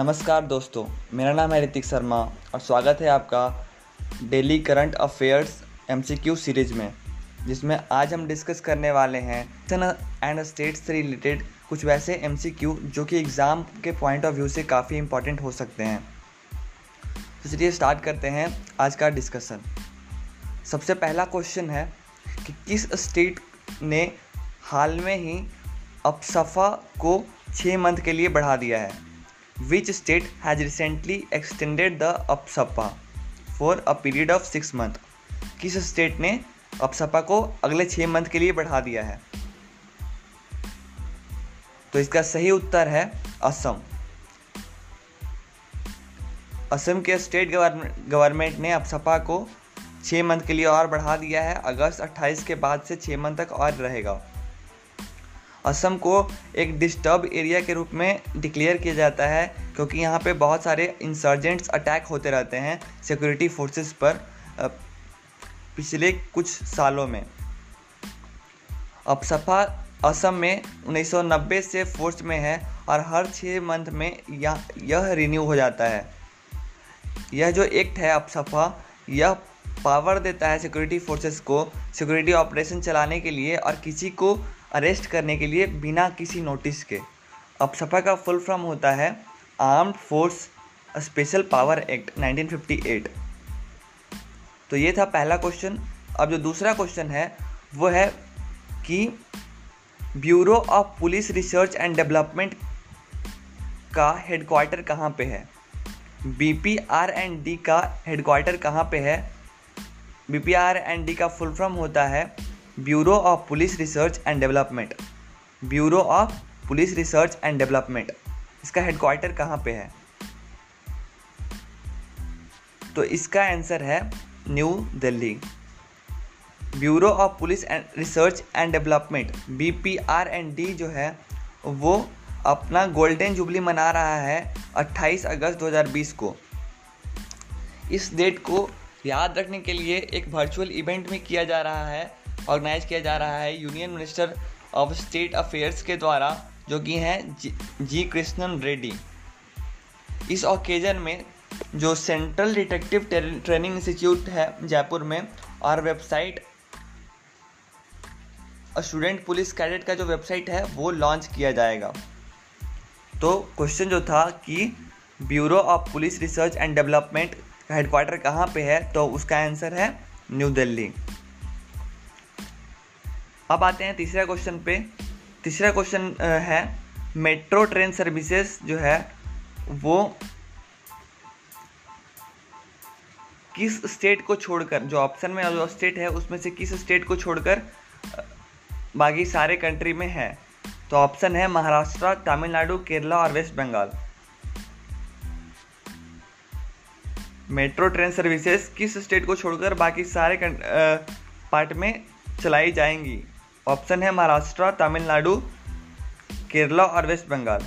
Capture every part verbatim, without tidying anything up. नमस्कार दोस्तों, मेरा नाम है ऋतिक शर्मा और स्वागत है आपका daily current affairs MCQ series में, जिसमें आज हम डिस्कस करने वाले हैं एंड स्टेट्स से रिलेटेड कुछ वैसे एमसीक्यू जो कि एग्ज़ाम के पॉइंट ऑफ व्यू से काफ़ी इम्पोर्टेंट हो सकते हैं। तो चलिए स्टार्ट करते हैं आज का डिस्कसन। सबसे पहला क्वेश्चन है कि किस स्टेट ने हाल में ही अपसफा को छः मंथ के लिए बढ़ा दिया है। Which state has recently extended the AFSPA for a period of six month? किस स्टेट ने अपसपा को अगले छः मंथ के लिए बढ़ा दिया है? तो इसका सही उत्तर है असम। असम के स्टेट गवर्नमेंट ने अपसपा को छः मंथ के लिए और बढ़ा दिया है। अगस्त अट्ठाईस के बाद से छः मंथ तक और रहेगा। असम को एक डिस्टर्ब एरिया के रूप में डिक्लेयर किया जाता है क्योंकि यहाँ पे बहुत सारे इंसर्जेंट्स अटैक होते रहते हैं सिक्योरिटी फोर्सेस पर पिछले कुछ सालों में। अपसपा असम में उन्नीस सौ नब्बे से फोर्स में है और हर छः मंथ में यह रिन्यू हो जाता है। यह जो एक्ट है अपसपा, यह पावर देता है सिक्योरिटी फोर्सेस को सिक्योरिटी ऑपरेशन चलाने के लिए और किसी को अरेस्ट करने के लिए बिना किसी नोटिस के। अपसपा का फुल फॉर्म होता है armed force special power act nineteen fifty eight. तो ये था पहला क्वेश्चन। अब जो दूसरा क्वेश्चन है वो है कि bureau of police research and development का हेडक्वार्टर कहाँ पे है। B P R and D का हेडक्वार्टर कहाँ पे है। B P R and D का फुल फॉर्म होता है bureau of police research and development. Bureau of police research and development, इसका हेडक्वार्टर कहाँ पे है? तो इसका आंसर है new Delhi. Bureau of police research and development B P R and D जो है वो अपना गोल्डन जुबली मना रहा है अट्ठाईस अगस्त दो हज़ार बीस को। इस डेट को याद रखने के लिए एक वर्चुअल इवेंट में किया जा रहा है ऑर्गेनाइज किया जा रहा है union minister of state affairs के द्वारा, जो कि हैं जी कृष्णन रेड्डी। इस ओकेजन में जो सेंट्रल डिटेक्टिव ट्रेनिंग इंस्टीट्यूट है जयपुर में और वेबसाइट स्टूडेंट पुलिस कैडेट का जो वेबसाइट है वो लॉन्च किया जाएगा। तो क्वेश्चन जो था कि bureau of police research and development का हेडक्वार्टर कहाँ पे है, तो उसका आंसर है न्यू दिल्ली। अब आते हैं तीसरा क्वेश्चन पे। तीसरा क्वेश्चन है मेट्रो ट्रेन सर्विसेज जो है वो किस स्टेट को छोड़कर, जो ऑप्शन में जो स्टेट है उसमें से किस स्टेट को छोड़कर बाकी सारे कंट्री में है। तो ऑप्शन है महाराष्ट्र, तमिलनाडु, केरला और waste Bengal. Metro train services किस स्टेट को छोड़कर बाकी सारे पार्ट में चलाई जाएंगी। ऑप्शन है महाराष्ट्र, तमिलनाडु, केरला और वेस्ट बंगाल।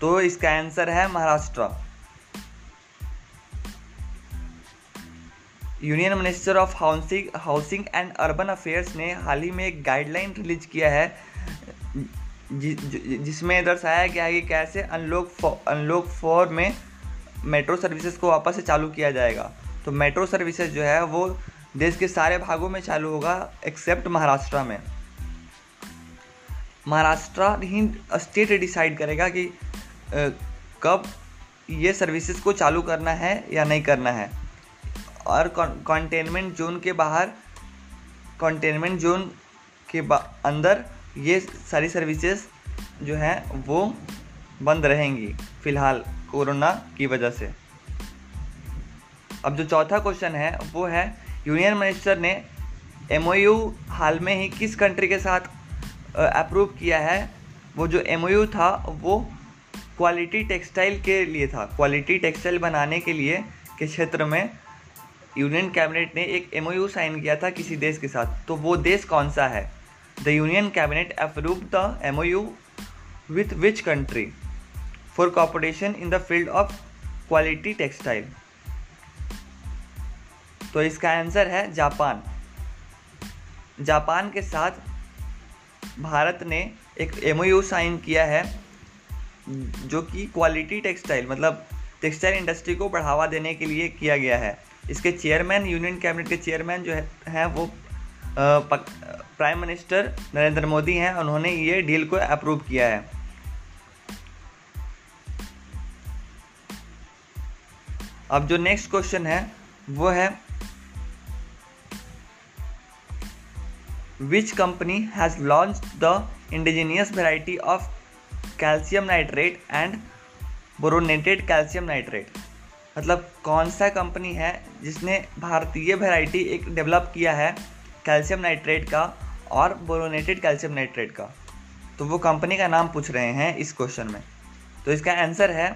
तो इसका आंसर है Maharashtra. Union minister of housing housing and urban affairs ने हाल ही में एक गाइडलाइन रिलीज किया है जि, जि, जिसमें दर्शाया गया है कि कैसे अनलॉक अनलॉक फोर में मेट्रो सर्विसेज को वापस से चालू किया जाएगा। तो मेट्रो सर्विसेज जो है वो देश के सारे भागों में चालू होगा एक्सेप्ट महाराष्ट्र में। महाराष्ट्र ही स्टेट डिसाइड करेगा कि कब ये सर्विसेज को चालू करना है या नहीं करना है, और कंटेनमेंट जोन के बाहर कंटेनमेंट जोन के अंदर ये सारी सर्विसेज जो हैं वो बंद रहेंगी फिलहाल कोरोना की वजह से। अब जो चौथा क्वेश्चन है वो है यूनियन मिनिस्टर ने एमओयू हाल में ही किस कंट्री के साथ अप्रूव किया है। वो जो एमओयू था वो क्वालिटी टेक्सटाइल के लिए था। क्वालिटी टेक्सटाइल बनाने के लिए के क्षेत्र में यूनियन कैबिनेट ने एक एमओयू साइन किया था किसी देश के साथ। तो वो देश कौन सा है? The union cabinet approve the MOU with which country for cooperation in the field of quality textile. तो इसका आंसर है जापान। जापान के साथ भारत ने एक एमओयू साइन किया है जो कि क्वालिटी टेक्सटाइल मतलब टेक्सटाइल इंडस्ट्री को बढ़ावा देने के लिए किया गया है। इसके चेयरमैन यूनियन कैबिनेट के चेयरमैन जो है, है वो प्राइम मिनिस्टर नरेंद्र मोदी हैं। उन्होंने ये डील को अप्रूव किया है। अब जो नेक्स्ट क्वेश्चन है वो है which company has launch the indigenous variety of calcium nitrate and boronated calcium nitrate, मतलब कौन सा कंपनी है जिसने भारतीय वेराइटी एक डेवलप किया है कैल्शियम नाइट्रेट का और बोरोनेटेड कैल्शियम नाइट्रेट का। तो वो कंपनी का नाम पूछ रहे हैं इस क्वेश्चन में। तो इसका आंसर है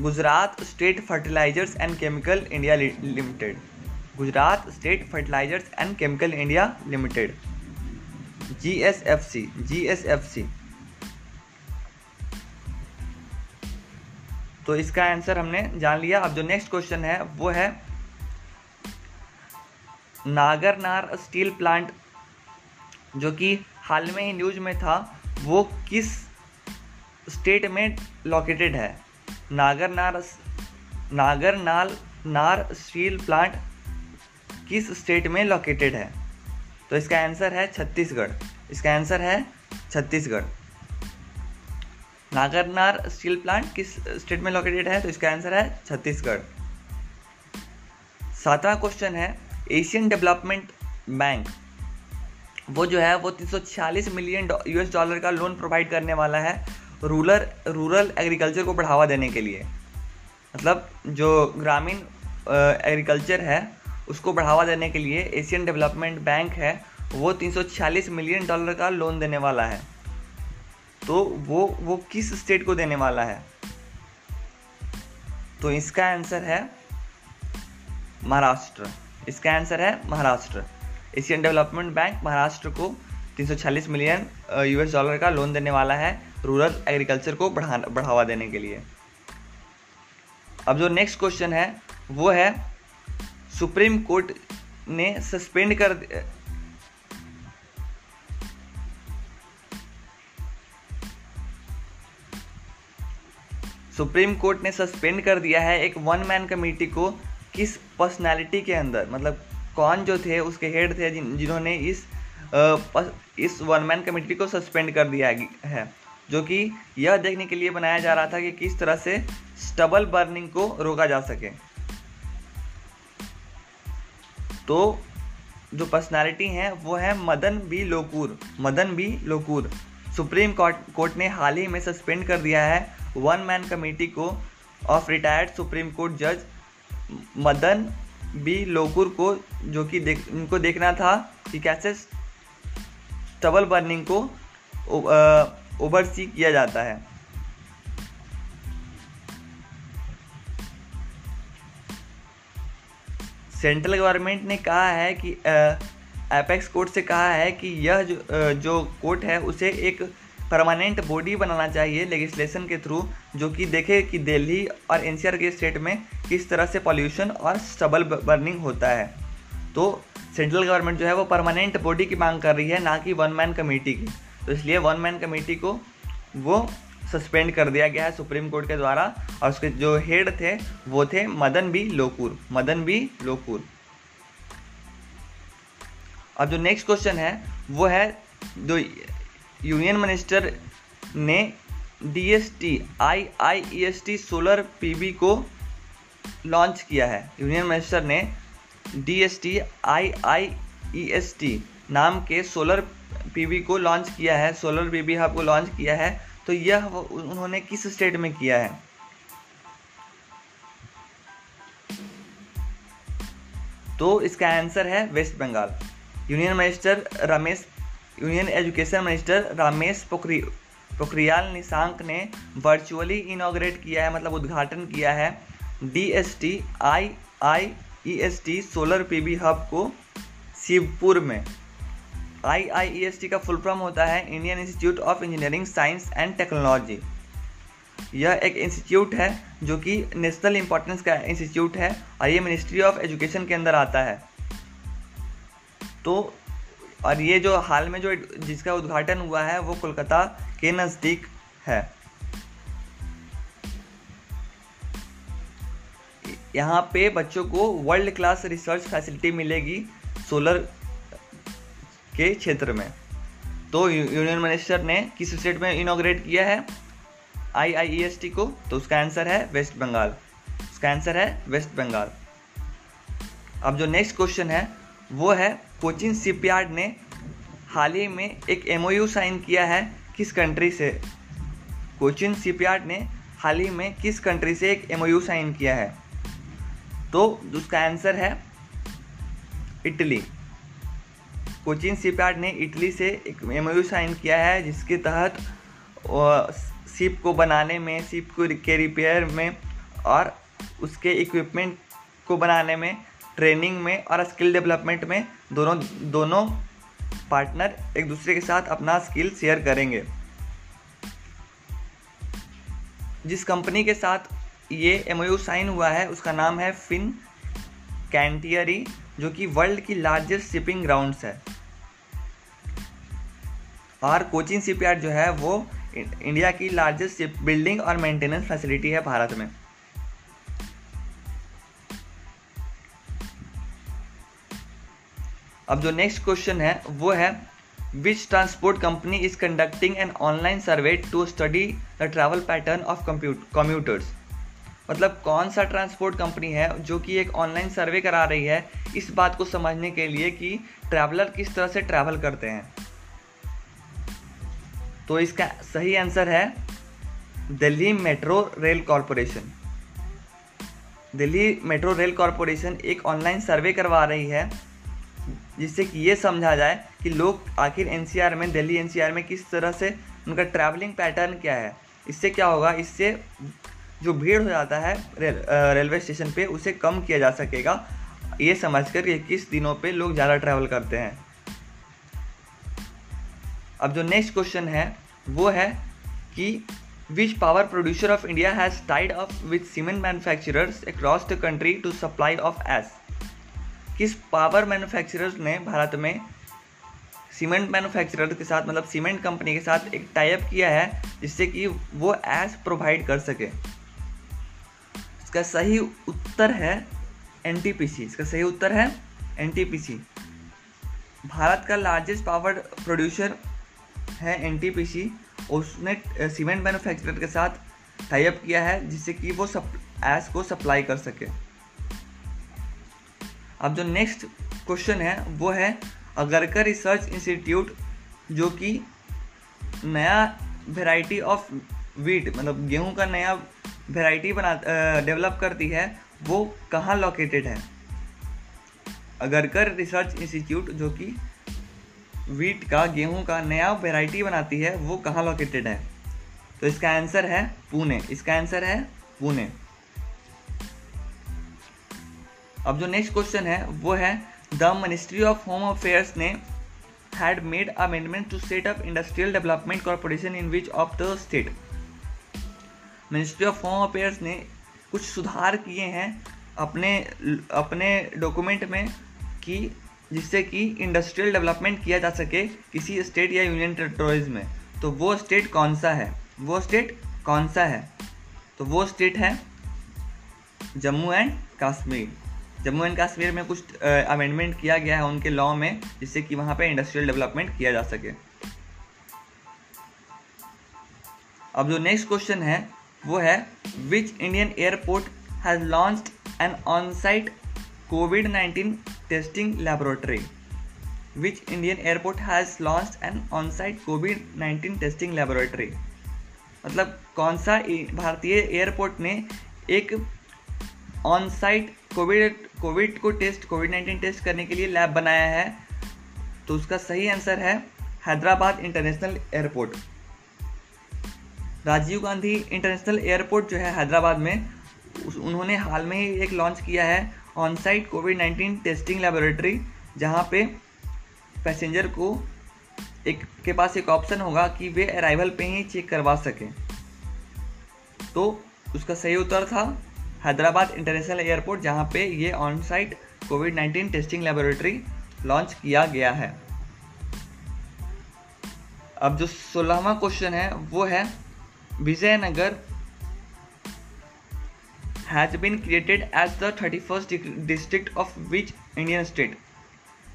Gujarat state fertilisers and chemical India limited. Gujarat state fertilisers and chemical India limited G S F C. G S F C. तो इसका आंसर हमने जान लिया। अब जो नेक्स्ट क्वेश्चन है वो है नागरनार स्टील प्लांट जो कि हाल में ही न्यूज में था, वो किस स्टेट में लोकेटेड है। नागरनार नागरनाल नार स्टील प्लांट किस स्टेट में लोकेटेड है। तो इसका आंसर है छत्तीसगढ़। इसका आंसर है छत्तीसगढ़। नागरनार स्टील प्लांट किस स्टेट में लोकेटेड है, तो इसका आंसर है छत्तीसगढ़। सातवां क्वेश्चन है एशियन डेवलपमेंट बैंक वो जो है वो तीन सौ छियालीस मिलियन यूएस डॉलर का लोन प्रोवाइड करने वाला है रूरल रूरल एग्रीकल्चर को बढ़ावा देने के लिए, मतलब जो ग्रामीण एग्रीकल्चर है उसको बढ़ावा देने के लिए एशियन डेवलपमेंट बैंक है वो तीन सौ छियालीस मिलियन डॉलर का लोन देने वाला है। तो वो वो किस स्टेट को देने वाला है, तो इसका आंसर है महाराष्ट्र। इसका आंसर है Maharashtra. Asian development bank Maharashtra को तीन सौ छियालीस मिलियन यूएस डॉलर का लोन देने वाला है रूरल एग्रीकल्चर को बढ़ा बढ़ावा देने के लिए। अब जो नेक्स्ट क्वेश्चन है वो है सुप्रीम कोर्ट ने सस्पेंड कर सुप्रीम कोर्ट ने सस्पेंड कर दिया है एक वन मैन कमेटी को किस पर्सनालिटी के अंदर, मतलब कौन जो थे उसके हेड थे जिन जिन्होंने इस इस वन मैन कमेटी को सस्पेंड कर दिया है, जो कि यह देखने के लिए बनाया जा रहा था कि किस तरह से स्टबल बर्निंग को रोका जा सके। तो जो पर्सनालिटी हैं वो है Madan B Lokur. Madan B Lokur. Supreme court ने हाल ही में सस्पेंड कर दिया है वन मैन कमेटी को ऑफ रिटायर्ड सुप्रीम कोर्ट जज मदन बी लोकूर को, जो कि देख उनको देखना था कि कैसे स्टबल बर्निंग को ओवरसी किया जाता है। सेंट्रल गवर्नमेंट ने कहा है कि एपेक्स कोर्ट से कहा है कि यह जो, जो कोर्ट है उसे एक परमानेंट बॉडी बनाना चाहिए लेजिस्लेशन के थ्रू, जो कि देखे कि दिल्ली और एनसीआर के स्टेट में किस तरह से पॉल्यूशन और स्टबल बर्निंग होता है। तो सेंट्रल गवर्नमेंट जो है वो परमानेंट बॉडी की मांग कर रही है, ना कि वन मैन कमेटी की। तो इसलिए वन मैन कमेटी को वो सस्पेंड कर दिया गया है सुप्रीम कोर्ट के द्वारा, और उसके जो हेड थे वो थे मदन बी लोकूर। मदन बी लोकूर। अब जो नेक्स्ट क्वेश्चन है वो है जो यूनियन मिनिस्टर ने डीएसटी आईआईईएसटी सोलर पीवी को लॉन्च किया है। यूनियन मिनिस्टर ने डीएसटी आईआईईएसटी नाम के सोलर पीवी को लॉन्च किया है, सोलर पीवी हब को लॉन्च किया है। तो यह उन्होंने किस स्टेट में किया है, तो इसका आंसर है West Bengal. Union minister Ramesh union education minister Ramesh Pokhri Pokhriyal Nishank ने वर्चुअली इनॉग्रेट किया है, मतलब उद्घाटन किया है DST IIEST solar PV hub को शिवपुर में। आईआईईएसटी का फुल फॉर्म होता है Indian institute of engineering science and technology. यह एक इंस्टीट्यूट है जो कि नेशनल इंपॉर्टेंस का इंस्टीट्यूट है और ये मिनिस्ट्री ऑफ एजुकेशन के अंदर आता है। तो और ये जो हाल में जो जिसका उद्घाटन हुआ है वो कोलकाता के नज़दीक है। यहाँ पे बच्चों को वर्ल्ड क्लास रिसर्च फैसिलिटी मिलेगी सोलर के क्षेत्र में। तो यूनियन मिनिस्टर ने किस स्टेट में इनॉग्रेट किया है आईआईईएसटी को? तो उसका आंसर है वेस्ट बंगाल। उसका आंसर है वेस्ट बंगाल। अब जो नेक्स्ट क्वेश्चन है वो है कोचिन शिपयार्ड ने हाल ही में एक एमओयू साइन किया है किस कंट्री से? कोचिन शिपयार्ड ने हाल ही में किस कंट्री से एक एमओयू साइन किया है? तो उसका आंसर है इटली। कोचिन शिपयार्ड ने इटली से एक एमओयू साइन किया है जिसके तहत शिप को बनाने में, शिप के रिपेयर में और उसके इक्विपमेंट को बनाने में, ट्रेनिंग में और स्किल डेवलपमेंट में दोनों दोनों पार्टनर एक दूसरे के साथ अपना स्किल शेयर करेंगे। जिस कंपनी के साथ ये एमओयू साइन हुआ है उसका नाम है फिनकैंटिएरी, जो कि वर्ल्ड की लार्जेस्ट शिपिंग ग्राउंड्स है। और कोचिन शिपयार्ड जो है वो इंडिया की लार्जेस्ट शिप बिल्डिंग और मेंटेनेंस फैसिलिटी है भारत में। अब जो नेक्स्ट क्वेश्चन है वो है which transport company is conducting an online survey to study the travel pattern of commuters. मतलब कौन सा ट्रांसपोर्ट कंपनी है जो कि एक ऑनलाइन सर्वे करा रही है इस बात को समझने के लिए कि ट्रैवलर किस तरह से ट्रैवल करते हैं? तो इसका सही आंसर है Delhi metro rail corporation. Delhi metro rail corporation एक ऑनलाइन सर्वे करवा रही है जिससे कि ये समझा जाए कि लोग आखिर एनसीआर में, दिल्ली एनसीआर में किस तरह से उनका ट्रैवलिंग पैटर्न क्या है। इससे क्या होगा, इससे जो भीड़ हो जाता है रेल, रेलवे स्टेशन पे उसे कम किया जा सकेगा, ये समझकर कि किस दिनों पे लोग ज़्यादा ट्रैवल करते हैं। अब जो नेक्स्ट क्वेश्चन है वो है कि which power producer of India has tied up with cement manufacturers across the country to supply of ash. किस पावर मैन्युफैक्चरर्स ने भारत में सीमेंट मैन्युफैक्चरर के साथ, मतलब सीमेंट कंपनी के साथ एक टाई अप किया है जिससे कि वो ऐश प्रोवाइड कर सके? इसका सही उत्तर है एनटीपीसी। इसका सही उत्तर है एनटीपीसी। भारत का लार्जेस्ट पावर प्रोड्यूसर है एनटीपीसी और उसने सीमेंट मैन्युफैक्चरर के साथ टाई अप किया है जिससे कि वो ऐश को सप्लाई कर सके। अब जो नेक्स्ट क्वेश्चन है वो है अगरकर रिसर्च इंस्टीट्यूट, जो कि नया वेराइटी ऑफ वीट, मतलब गेहूं का नया वेराइटी बना डेवलप करती है, वो कहाँ लोकेटेड है? अगरकर रिसर्च इंस्टीट्यूट जो कि वीट का, गेहूं का नया वेराइटी बनाती है, वो कहाँ लोकेटेड है? तो इसका आंसर है पुणे। इसका आंसर है पुणे। अब जो नेक्स्ट क्वेश्चन है वो है the ministry of home affairs ने had made amendment to set up industrial development corporation in which of the state. Ministry of home affairs ने कुछ सुधार किए हैं अपने अपने डॉक्यूमेंट में कि जिससे कि इंडस्ट्रियल डेवलपमेंट किया जा सके किसी स्टेट या यूनियन टेरिटोरीज में। तो वो स्टेट कौन सा है? वो स्टेट कौन सा है? तो वो स्टेट है जम्मू एंड कश्मीर। जम्मू एंड कश्मीर में कुछ अमेंडमेंट किया गया है उनके लॉ में जिससे कि वहाँ पे इंडस्ट्रियल डेवलपमेंट किया जा सके। अब जो नेक्स्ट क्वेश्चन है वो है which Indian airport has launched an on site COVID nineteen testing laboratory. Which Indian airport has launched an on site COVID nineteen testing laboratory. मतलब कौन सा भारतीय एयरपोर्ट ने एक ऑन साइट कोविड कोविड को टेस्ट कोविड नाइन्टीन टेस्ट करने के लिए लैब बनाया है? तो उसका सही आंसर है Hyderabad international airport. Rajiv Gandhi international airport जो है हैदराबाद में, उन्होंने हाल में ही एक लॉन्च किया है on site COVID nineteen testing laboratory, जहां पे पैसेंजर को एक के पास एक ऑप्शन होगा कि वे अराइवल पे ही चेक करवा सकें। तो उसका सही उत्तर था हैदराबाद इंटरनेशनल एयरपोर्ट, जहां पे ये on site COVID nineteen testing laboratory launch किया गया है। अब जो सोलहवां क्वेश्चन है वो है Vijayanagar has been created as the thirty first district of which Indian state.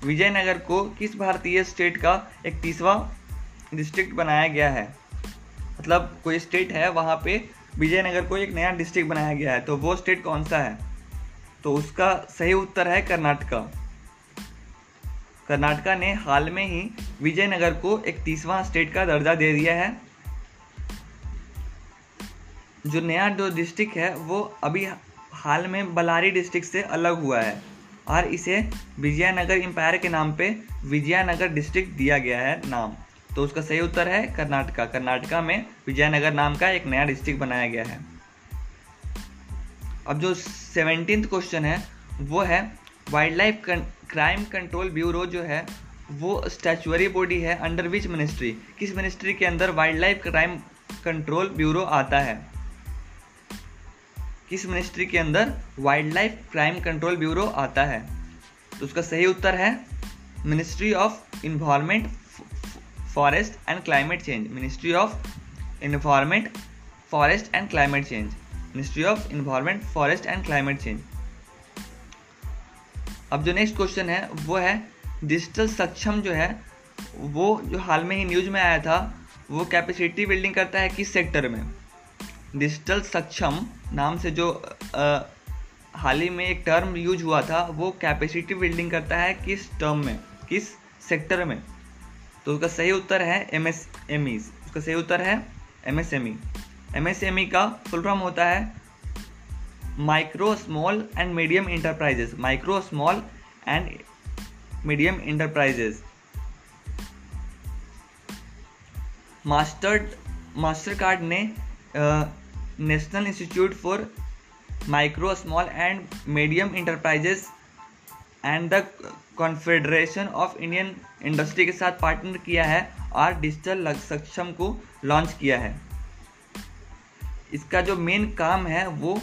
Vijayanagar को किस भारतीय स्टेट का एक तीसवा डिस्ट्रिक्ट बनाया गया है, मतलब कोई स्टेट है वहाँ पे विजयनगर को एक नया डिस्ट्रिक्ट बनाया गया है, तो वो स्टेट कौन सा है? तो उसका सही उत्तर है कर्नाटका। कर्नाटका ने हाल में ही विजयनगर को एक तीसवां स्टेट का दर्जा दे दिया है। जो नया जो डिस्ट्रिक्ट है वो अभी हाल में बल्लारी डिस्ट्रिक्ट से अलग हुआ है और इसे विजयनगर एम्पायर के नाम पे विजयनगर डिस्ट्रिक्ट दिया गया है नाम, तो उसका सही उत्तर है कर्नाटका। कर्नाटका में विजयनगर नाम का एक नया डिस्ट्रिक्ट बनाया गया है। अब जो सेवेंटीन्थ क्वेश्चन है वो है wild life crime control bureau जो है वो स्टैचुअरी बॉडी है अंडर विच मिनिस्ट्री, किस मिनिस्ट्री के अंदर wild life crime control bureau आता है? किस मिनिस्ट्री के अंदर wild life crime control bureau आता है? तो उसका सही उत्तर है ministry of environment forest and climate change. Ministry of environment forest and climate change. Ministry of environment forest and climate change. अब जो नेक्स्ट क्वेश्चन है वो है डिजिटल सक्षम जो है वो जो हाल में ही न्यूज में आया था वो कैपेसिटी बिल्डिंग करता है किस सेक्टर में? डिजिटल सक्षम नाम से जो हाल ही में एक टर्म यूज हुआ था वो कैपेसिटी बिल्डिंग करता है किस टर्म में, किस सेक्टर में? तो उसका सही उत्तर है एम एस एम ई। उसका सही उत्तर है M S M E. M S M E का फुल फॉर्म होता है micro small and medium enterprises. Micro small and medium enterprises. Mastered Mastercard ने national institute for micro small and medium enterprises and the confederation of Indian industry के साथ partner किया है और digital सक्षम को लॉन्च किया है। इसका जो मेन काम है वो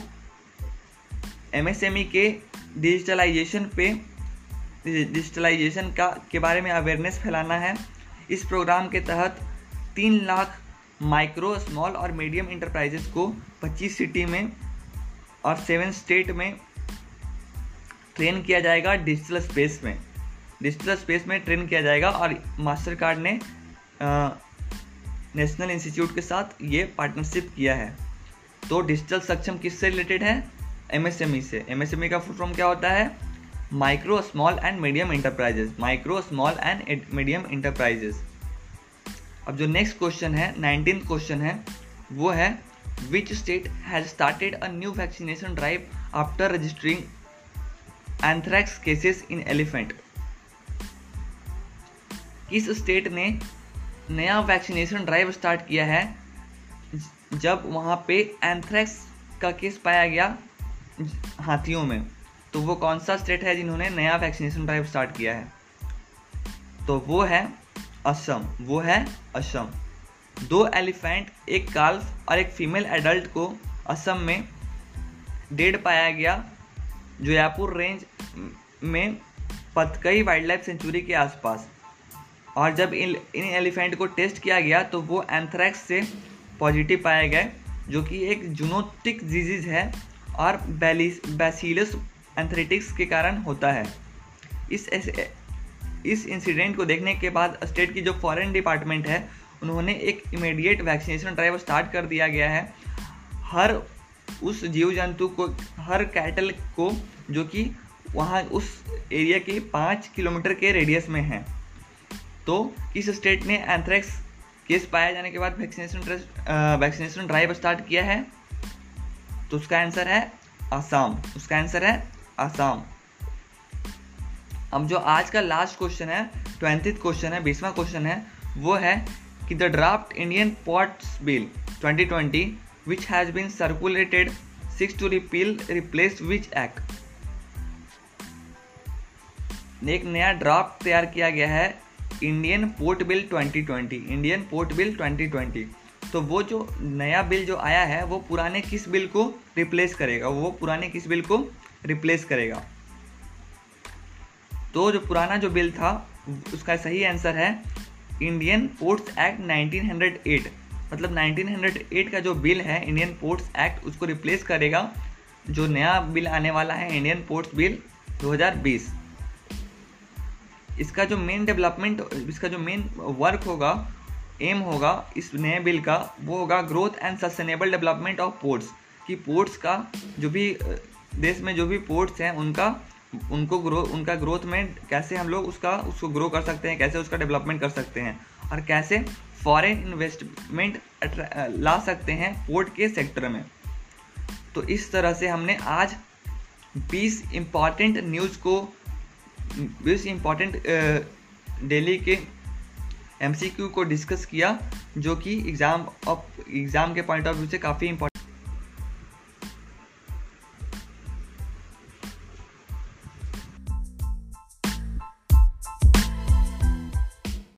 एम एस एम ई के डिजिटलाइजेशन पे डिजिटलाइजेशन का के बारे में अवेयरनेस फैलाना है। इस प्रोग्राम के तहत तीन लाख माइक्रो स्मॉल और मीडियम इंटरप्राइजेस को पच्चीस सिटी में और सेवन स्टेट में ट्रेन किया जाएगा डिजिटल स्पेस में। डिजिटल स्पेस में ट्रेन किया जाएगा और मास्टर कार्ड ने नेशनल इंस्टीट्यूट के साथ ये पार्टनरशिप किया है। तो डिजिटल सक्षम किससे रिलेटेड है? एम एस एम ई से। एम एस एम ई का फुल फॉर्म क्या होता है? Micro small and medium enterprises. Micro small and medium enterprises. अब जो नेक्स्ट क्वेश्चन है नाइनटीन क्वेश्चन है वो है which state has started a new vaccination drive after registering anthrax cases in elephant. किस स्टेट ने नया वैक्सीनेशन ड्राइव स्टार्ट किया है जब वहाँ पे एंथ्रैक्स का केस पाया गया हाथियों में? तो वो कौन सा स्टेट है जिन्होंने नया वैक्सीनेशन ड्राइव स्टार्ट किया है? तो वो है असम। वो है असम। दो एलिफेंट, एक काल्फ और एक फीमेल एडल्ट को असम में डेड पाया गया जोयापुर रेंज में पथकई वाइल्ड लाइफ सेंचुरी के आसपास, और जब इन इन एलिफेंट को टेस्ट किया गया तो वो एंथ्रैक्स से पॉजिटिव पाए गए जो कि एक जूनोटिक डिजीज है और बैसिलस एंथ्रेटिक्स के कारण होता है। इस इस इंसिडेंट को देखने के बाद स्टेट की जो फॉरेन डिपार्टमेंट है उन्होंने एक इमीडिएट वैक्सीनेशन ड्राइव स्टार्ट कर दिया गया है हर उस जीव जंतु को, हर कैटल को जो कि वहाँ उस एरिया के पाँच किलोमीटर के रेडियस में है। तो किस स्टेट ने एंथ्रैक्स केस पाए जाने के बाद वैक्सीनेशन वैक्सीनेशन ड्राइव स्टार्ट किया है? तो उसका आंसर है असम। उसका आंसर है असम। अब जो आज का लास्ट क्वेश्चन है ट्वेंटी क्वेश्चन है बीसवां क्वेश्चन है वो है कि the draft Indian ports bill twenty twenty which has been circulated seeks to repeal replace which act. एक नया ड्राफ्ट तैयार किया गया है Indian port bill twenty twenty. Indian port bill twenty twenty, तो वो जो नया बिल जो आया है वो पुराने किस बिल को रिप्लेस करेगा? वो पुराने किस बिल को रिप्लेस करेगा? तो जो पुराना जो बिल था उसका सही आंसर है Indian ports act nineteen hundred eight, मतलब नाइनटीन हंड्रेड एट का जो बिल है इंडियन पोर्ट्स एक्ट, उसको रिप्लेस करेगा जो नया बिल आने वाला है इंडियन पोर्ट्स बिल दो हज़ार बीस। इसका जो मेन डेवलपमेंट, इसका जो मेन वर्क होगा, एम होगा इस नए बिल का, वो होगा growth and sustainable development of ports, कि पोर्ट्स का जो भी देश में जो भी पोर्ट्स हैं उनका उनको ग्रो उनका ग्रोथ में कैसे हम लोग उसका उसको ग्रो कर सकते हैं, कैसे उसका डेवलपमेंट कर सकते हैं और कैसे फॉरेन इन्वेस्टमेंट ला सकते हैं पोर्ट के सेक्टर में। तो इस तरह से हमने आज बीस इम्पॉर्टेंट न्यूज़ को, बीस इम्पॉर्टेंट डेली के एमसीक्यू को डिस्कस किया, जो कि एग्ज़ाम ऑफ एग्ज़ाम के पॉइंट ऑफ व्यू से काफ़ी इम्पोर्टेंट